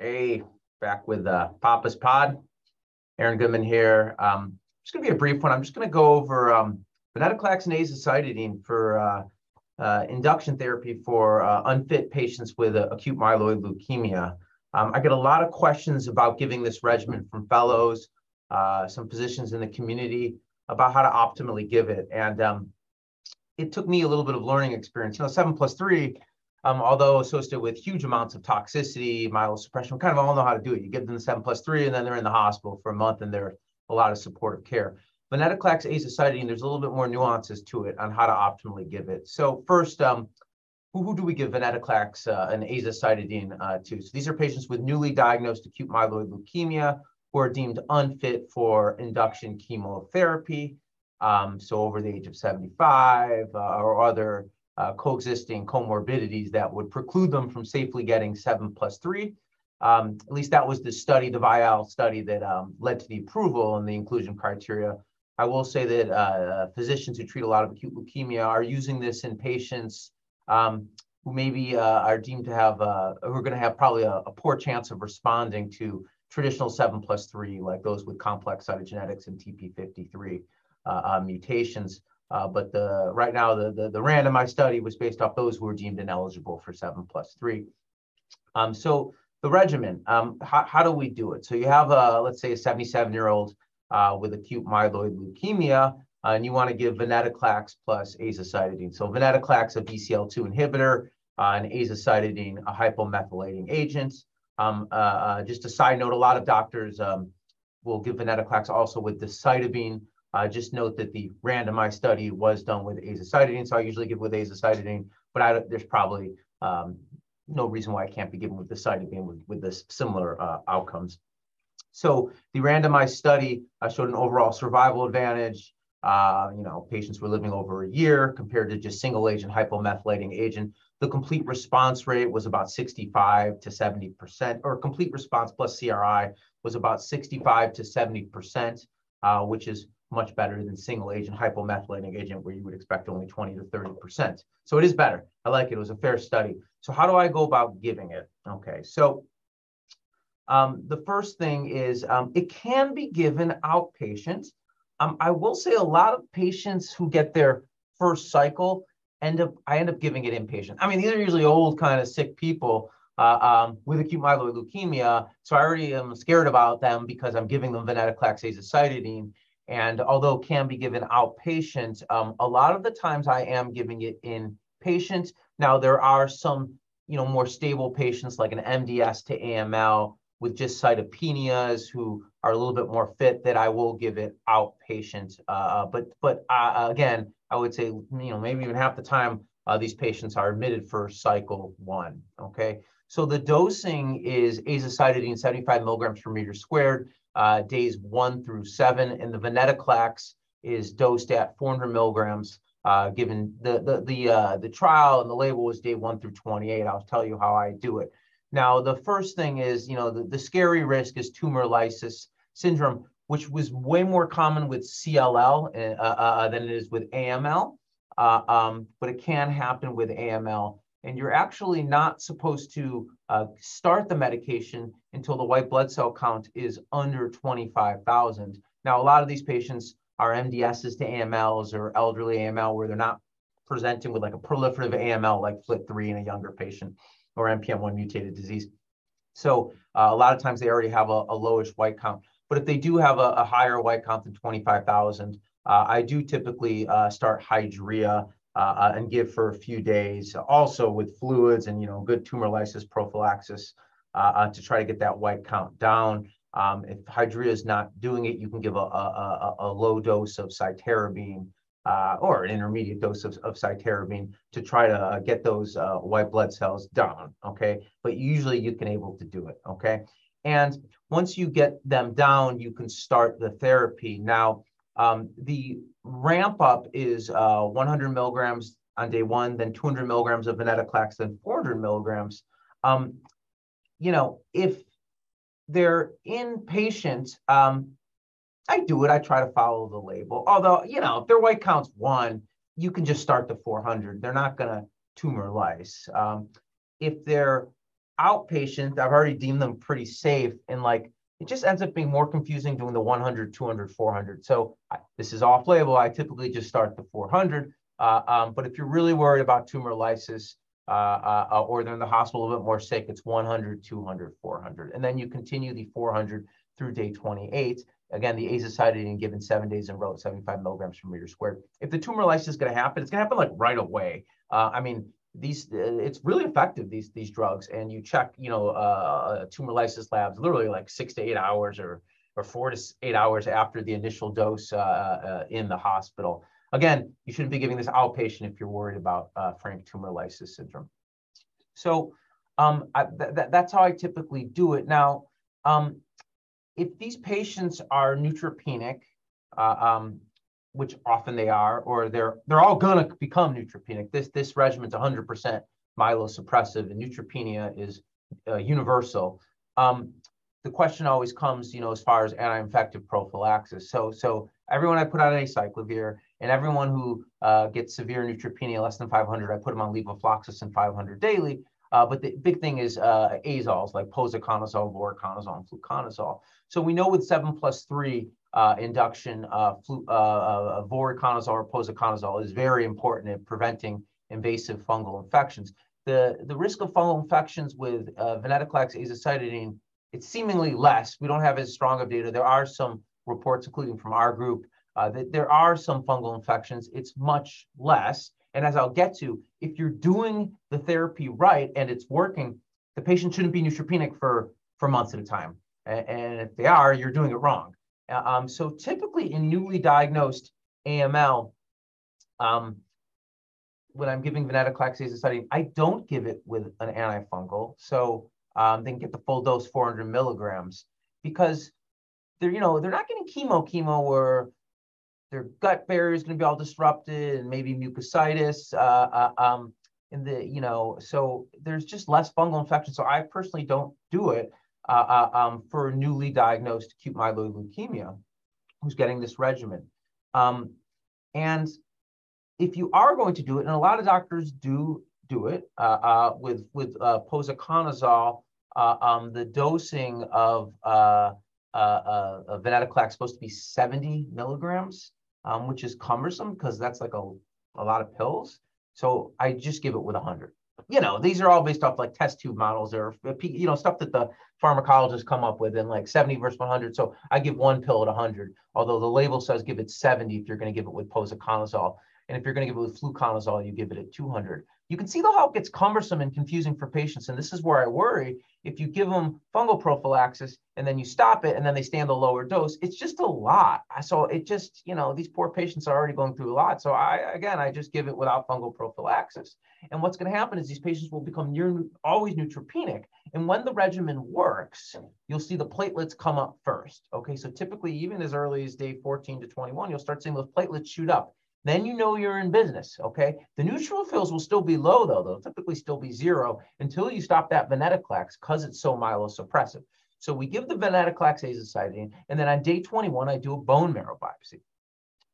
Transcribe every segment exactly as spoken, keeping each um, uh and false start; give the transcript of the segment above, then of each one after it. Hey, back with uh, Papa's Pod. Aaron Goodman here. Um, it's going to be a brief one. I'm just going to go over um, venetoclax and azacitidine for uh, uh, induction therapy for uh, unfit patients with uh, acute myeloid leukemia. Um, I get a lot of questions about giving this regimen from fellows, uh, some physicians in the community about how to optimally give it. And um, it took me a little bit of learning experience. You know, seven plus three. Um, although associated with huge amounts of toxicity, myelosuppression, we kind of all know how to do it. You give them the seven plus three, and then they're in the hospital for a month, and there's a lot of supportive care. Venetoclax, azacitidine, there's a little bit more nuances to it on how to optimally give it. So first, um, who, who do we give venetoclax uh, and azacitidine uh, to? So these are patients with newly diagnosed acute myeloid leukemia who are deemed unfit for induction chemotherapy, um, so over the age of seventy-five uh, or other Uh, coexisting comorbidities that would preclude them from safely getting seven plus three. Um, at least that was the study, the VIALE study that um, led to the approval and the inclusion criteria. I will say that uh, physicians who treat a lot of acute leukemia are using this in patients um, who maybe uh, are deemed to have, uh, who are going to have probably a, a poor chance of responding to traditional seven plus three, like those with complex cytogenetics and T P fifty-three uh, uh, mutations. Uh, but the, right now, the, the, the randomized study was based off those who were deemed ineligible for seven plus three. Um, so the regimen, um, how, how do we do it? So you have, a, let's say, a seventy-seven-year-old uh, with acute myeloid leukemia, uh, and you want to give venetoclax plus azacitidine. So venetoclax, a B C L two inhibitor, uh, and azacitidine, a hypomethylating agent. Um, uh, uh, just a side note, a lot of doctors um, will give venetoclax also with decitabine. Uh, just note that the randomized study was done with azacitidine, so I usually give with azacitidine, but I, there's probably um, no reason why I can't be given with decitabine with, with this similar uh, outcomes. So the randomized study uh, showed an overall survival advantage. Uh, you know, patients were living over a year compared to just single agent hypomethylating agent. The complete response rate was about sixty-five to seventy percent, or complete response plus C R I was about sixty-five to seventy percent, uh, which is much better than single agent hypomethylating agent where you would expect only twenty to thirty percent. So it is better. I like it. It was a fair study. So how do I go about giving it? Okay, so um, the first thing is um, it can be given outpatient. Um, I will say a lot of patients who get their first cycle, end up. I end up giving it inpatient. I mean, these are usually old kind of sick people Uh, um, with acute myeloid leukemia. So I already am scared about them because I'm giving them venetoclax azacitidine. And although it can be given outpatient, um, a lot of the times I am giving it inpatient. Now there are some, you know, more stable patients like an M D S to A M L with just cytopenias who are a little bit more fit that I will give it outpatient. Uh, but but uh, again, I would say, you know, maybe even half the time uh, these patients are admitted for cycle one, okay? So the dosing is azacitidine seventy-five milligrams per meter squared, uh, days one through seven, and the venetoclax is dosed at four hundred milligrams. Uh, given the the the uh, the trial and the label was day one through twenty-eight. I'll tell you how I do it. Now the first thing is, you know, the, the scary risk is tumor lysis syndrome, which was way more common with C L L uh, uh, than it is with A M L, uh, um, but it can happen with A M L. And you're actually not supposed to uh, start the medication until the white blood cell count is under twenty-five thousand. Now, a lot of these patients are M D Ss to A M Ls or elderly A M L where they're not presenting with like a proliferative A M L like F L T three in a younger patient or N P M one mutated disease. So uh, a lot of times they already have a, a lowish white count. But if they do have a, a higher white count than twenty-five thousand, uh, I do typically uh, start hydrea Uh, and give for a few days, also with fluids and, you know, good tumor lysis prophylaxis uh, uh, to try to get that white count down. Um, if hydrea is not doing it, you can give a, a, a low dose of cytarabine uh, or an intermediate dose of, of cytarabine to try to get those uh, white blood cells down, okay? But usually you can able to do it, okay? And once you get them down, you can start the therapy. Now, um, the ramp up is uh, one hundred milligrams on day one, then two hundred milligrams of venetoclax, then four hundred milligrams. Um, you know, if they're inpatient, um, I do it. I try to follow the label. Although, you know, if their white count's one, you can just start the four hundred. They're not going to tumor lyse. Um, if they're outpatients, I've already deemed them pretty safe, and like it just ends up being more confusing doing the one hundred, two hundred, four hundred. So I, this is off label. I typically just start the four hundred. Uh, um, but if you're really worried about tumor lysis uh, uh, or they're in the hospital a little bit more sick, it's one hundred, two hundred, four hundred. And then you continue the four hundred through day twenty-eight. Again, the azacitidine given seven days in a row, seventy-five milligrams per meter squared. If the tumor lysis is going to happen, it's going to happen like right away. Uh, I mean, these it's really effective, these these drugs, and you check, you know, uh, tumor lysis labs literally like six to eight hours or or four to eight hours after the initial dose uh, uh, in the hospital. Again, you shouldn't be giving this outpatient if you're worried about uh, frank tumor lysis syndrome. So um, I, th th that's how I typically do it. Now, um, if these patients are neutropenic, uh, um, which often they are, or they're they're all gonna become neutropenic. This this regimen's one hundred percent myelosuppressive, and neutropenia is uh, universal. Um, the question always comes, you know, as far as anti-infective prophylaxis. So so everyone I put on acyclovir, and everyone who uh, gets severe neutropenia less than five hundred, I put them on levofloxacin five hundred daily. Uh, but the big thing is uh, azoles like posaconazole, voriconazole, and fluconazole. So we know with seven plus three uh, induction, uh, flu, uh, uh, voriconazole or posaconazole is very important in preventing invasive fungal infections. The the risk of fungal infections with uh, venetoclax, azacitidine, it's seemingly less. We don't have as strong of data. There are some reports, including from our group, uh, that there are some fungal infections. It's much less. And as I'll get to, if you're doing the therapy right and it's working, the patient shouldn't be neutropenic for, for months at a time. And, and if they are, you're doing it wrong. Um, so typically in newly diagnosed A M L, um, when I'm giving venetoclax azacitidine, I don't give it with an antifungal. So um, they can get the full dose, four hundred milligrams, because they're, you know, they're not getting chemo, chemo or their gut barrier is going to be all disrupted, and maybe mucositis. Uh, uh, um, in the you know, so there's just less fungal infection. So I personally don't do it uh, uh, um, for newly diagnosed acute myeloid leukemia, who's getting this regimen. Um, and if you are going to do it, and a lot of doctors do do it uh, uh, with with uh, posaconazole, uh, um, the dosing of uh, uh, uh, venetoclax is supposed to be seventy milligrams. Um, which is cumbersome because that's like a, a lot of pills. So I just give it with one hundred. You know, these are all based off like test tube models or, you know, stuff that the pharmacologists come up with, and like seventy versus one hundred. So I give one pill at one hundred, although the label says give it seventy if you're going to give it with posaconazole. And if you're going to give it with fluconazole, you give it at two hundred. You can see though how it gets cumbersome and confusing for patients. And this is where I worry. If you give them fungal prophylaxis and then you stop it and then they stay on the lower dose, it's just a lot. So it just, you know, these poor patients are already going through a lot. So I, again, I just give it without fungal prophylaxis. And what's going to happen is these patients will become near, always neutropenic. And when the regimen works, you'll see the platelets come up first. Okay, so typically even as early as day fourteen to twenty-one, you'll start seeing those platelets shoot up. Then you know you're in business, okay? The neutrophils will still be low though, they'll typically still be zero until you stop that venetoclax because it's so myelosuppressive. So we give the venetoclax azacitidine, and then on day twenty-one, I do a bone marrow biopsy,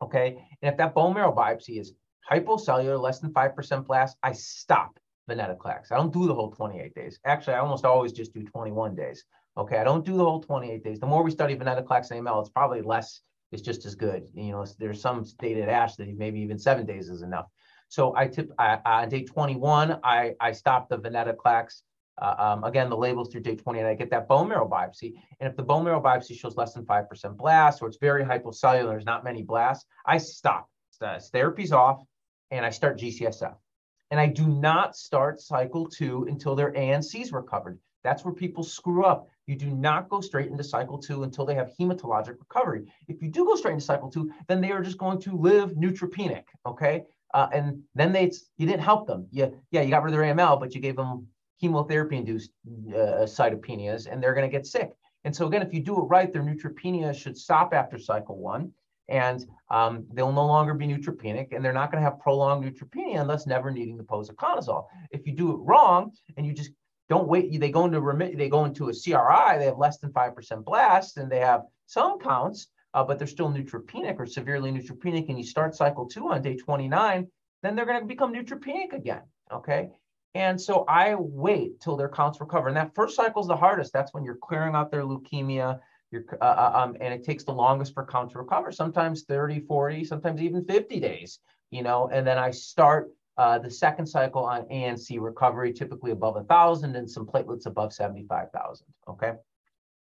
okay? And if that bone marrow biopsy is hypocellular, less than five percent blast, I stop venetoclax. I don't do the whole twenty-eight days. Actually, I almost always just do twenty-one days, okay? I don't do the whole twenty-eight days. The more we study venetoclax and A M L, it's probably less, it's just as good. You know, there's some data at ASH that maybe even seven days is enough. So I tip I, on day twenty-one, I, I stop the venetoclax. Uh, um, again, the labels through day twenty-eight, I get that bone marrow biopsy. And if the bone marrow biopsy shows less than five percent blast, or it's very hypocellular, there's not many blasts, I stop. The therapy's off and I start G C S F. And I do not start cycle two until their A N C's recovered. That's where people screw up. You do not go straight into cycle two until they have hematologic recovery. If you do go straight into cycle two, then they are just going to live neutropenic, okay? Uh, and then they you didn't help them. You, yeah, you got rid of their A M L, but you gave them chemotherapy-induced uh, cytopenias, and they're going to get sick. And so again, if you do it right, their neutropenia should stop after cycle one, and um, they'll no longer be neutropenic, and they're not going to have prolonged neutropenia and thus never needing the posaconazole. If you do it wrong and you just don't wait, they go into remit, they go into a C R I, they have less than five percent blast, and they have some counts, uh, but they're still neutropenic or severely neutropenic, and you start cycle two on day twenty-nine, then they're going to become neutropenic again, okay? And so I wait till their counts recover. And that first cycle is the hardest. That's when you're clearing out their leukemia, you're, uh, um, and it takes the longest for counts to recover, sometimes thirty, forty, sometimes even fifty days, you know, and then I start uh, the second cycle on A N C recovery, typically above one thousand and some platelets above seventy-five thousand, okay?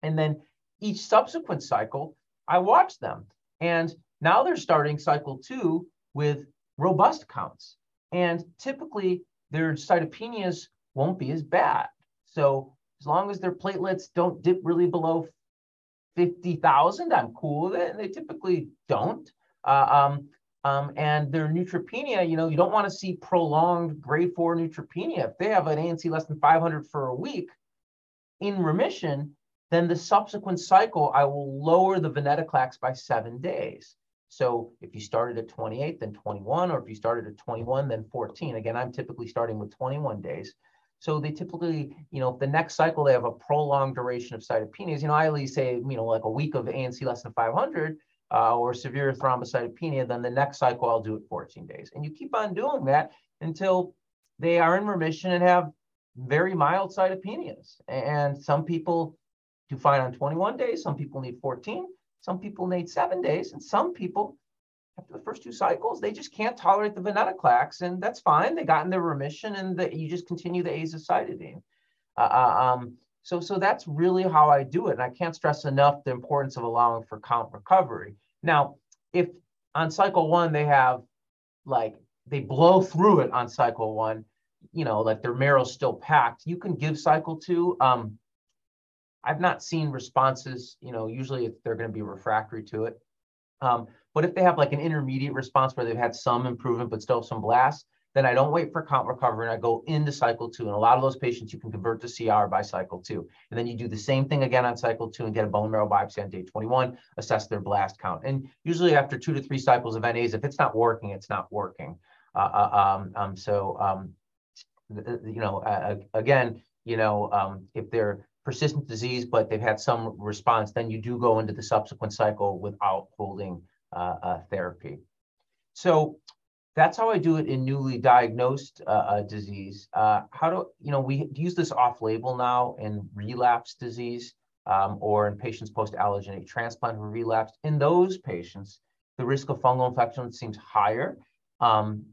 And then each subsequent cycle, I watch them. And now they're starting cycle two with robust counts. And typically, their cytopenias won't be as bad. So as long as their platelets don't dip really below fifty thousand, I'm cool with it. And they typically don't. Uh, um, um, and their neutropenia, you know, you don't want to see prolonged grade four neutropenia. If they have an A N C less than five hundred for a week in remission, then the subsequent cycle, I will lower the venetoclax by seven days. So if you started at twenty-eight, then twenty-one, or if you started at twenty-one, then fourteen. Again, I'm typically starting with twenty-one days. So they typically, you know, if the next cycle, they have a prolonged duration of cytopenias, you know, I at least say, you know, like a week of A N C less than five hundred uh, or severe thrombocytopenia, then the next cycle, I'll do it fourteen days. And you keep on doing that until they are in remission and have very mild cytopenias. And some people do fine on twenty-one days, some people need fourteen. Some people need seven days, and some people, after the first two cycles, they just can't tolerate the venetoclax, and that's fine. They got in their remission, and the, you just continue the azacitidine. Uh, um, so, so that's really how I do it, and I can't stress enough the importance of allowing for count recovery. Now, if on cycle one they have, like, they blow through it on cycle one, you know, like their marrow's still packed, you can give cycle two. Um, I've not seen responses, you know, usually they're going to be refractory to it. Um, but if they have like an intermediate response where they've had some improvement, but still some blasts, then I don't wait for count recovery and I go into cycle two. And a lot of those patients, you can convert to C R by cycle two. And then you do the same thing again on cycle two and get a bone marrow biopsy on day twenty-one, assess their blast count. And usually after two to three cycles of N As, if it's not working, it's not working. Uh, um, um, so, um, you know, uh, again, you know, um, if they're persistent disease, but they've had some response, then you do go into the subsequent cycle without holding uh, uh, therapy. So that's how I do it in newly diagnosed uh, uh, disease. Uh, how do, you know, we use this off-label now in relapse disease um, or in patients post-allogeneic transplant who relapsed. In those patients, the risk of fungal infection seems higher. Um,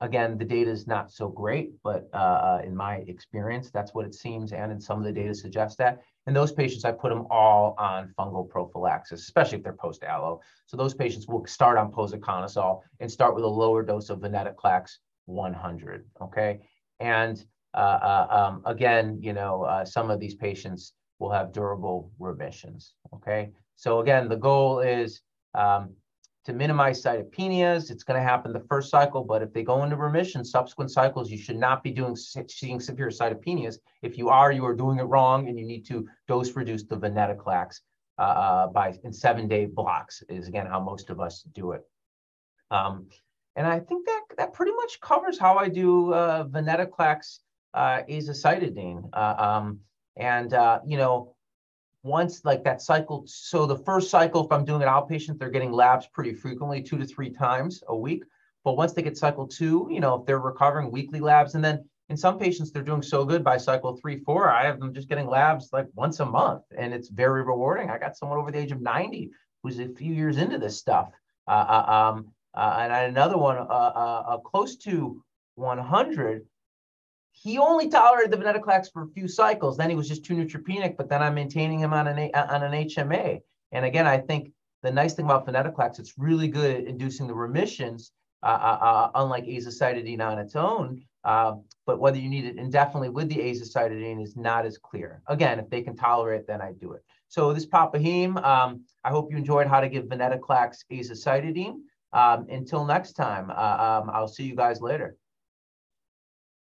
Again, the data is not so great, but uh, in my experience, that's what it seems. And in some of the data suggests that. In those patients, I put them all on fungal prophylaxis, especially if they're post-allo. So those patients will start on posaconazole and start with a lower dose of venetoclax one hundred, okay? And uh, uh, um, again, you know, uh, some of these patients will have durable remissions, okay? So again, the goal is, um, to minimize cytopenias. It's going to happen the first cycle, but if they go into remission, subsequent cycles, you should not be doing seeing severe cytopenias. If you are, you are doing it wrong, and you need to dose reduce the venetoclax uh, by in seven day blocks is again how most of us do it. Um, and I think that that pretty much covers how I do uh, venetoclax uh, azacitidine. Uh, um, and uh, you know. Once like that cycle, so the first cycle, if I'm doing an outpatient, they're getting labs pretty frequently, two to three times a week. But once they get cycle two, you know, if they're recovering, weekly labs, and then in some patients, they're doing so good by cycle three, four, I have them just getting labs like once a month, and it's very rewarding. I got someone over the age of ninety who's a few years into this stuff, uh, um, uh, and I had another one uh, uh, uh, close to one hundred. He only tolerated the venetoclax for a few cycles. Then he was just too neutropenic, but then I'm maintaining him on an, a, on an H M A. And again, I think the nice thing about venetoclax, it's really good at inducing the remissions, uh, uh, uh, unlike azacitidine on its own. Uh, but whether you need it indefinitely with the azacitidine is not as clear. Again, if they can tolerate, then I do it. So this Papa Heme, um, I hope you enjoyed how to give venetoclax azacitidine. Um, until next time, uh, um, I'll see you guys later.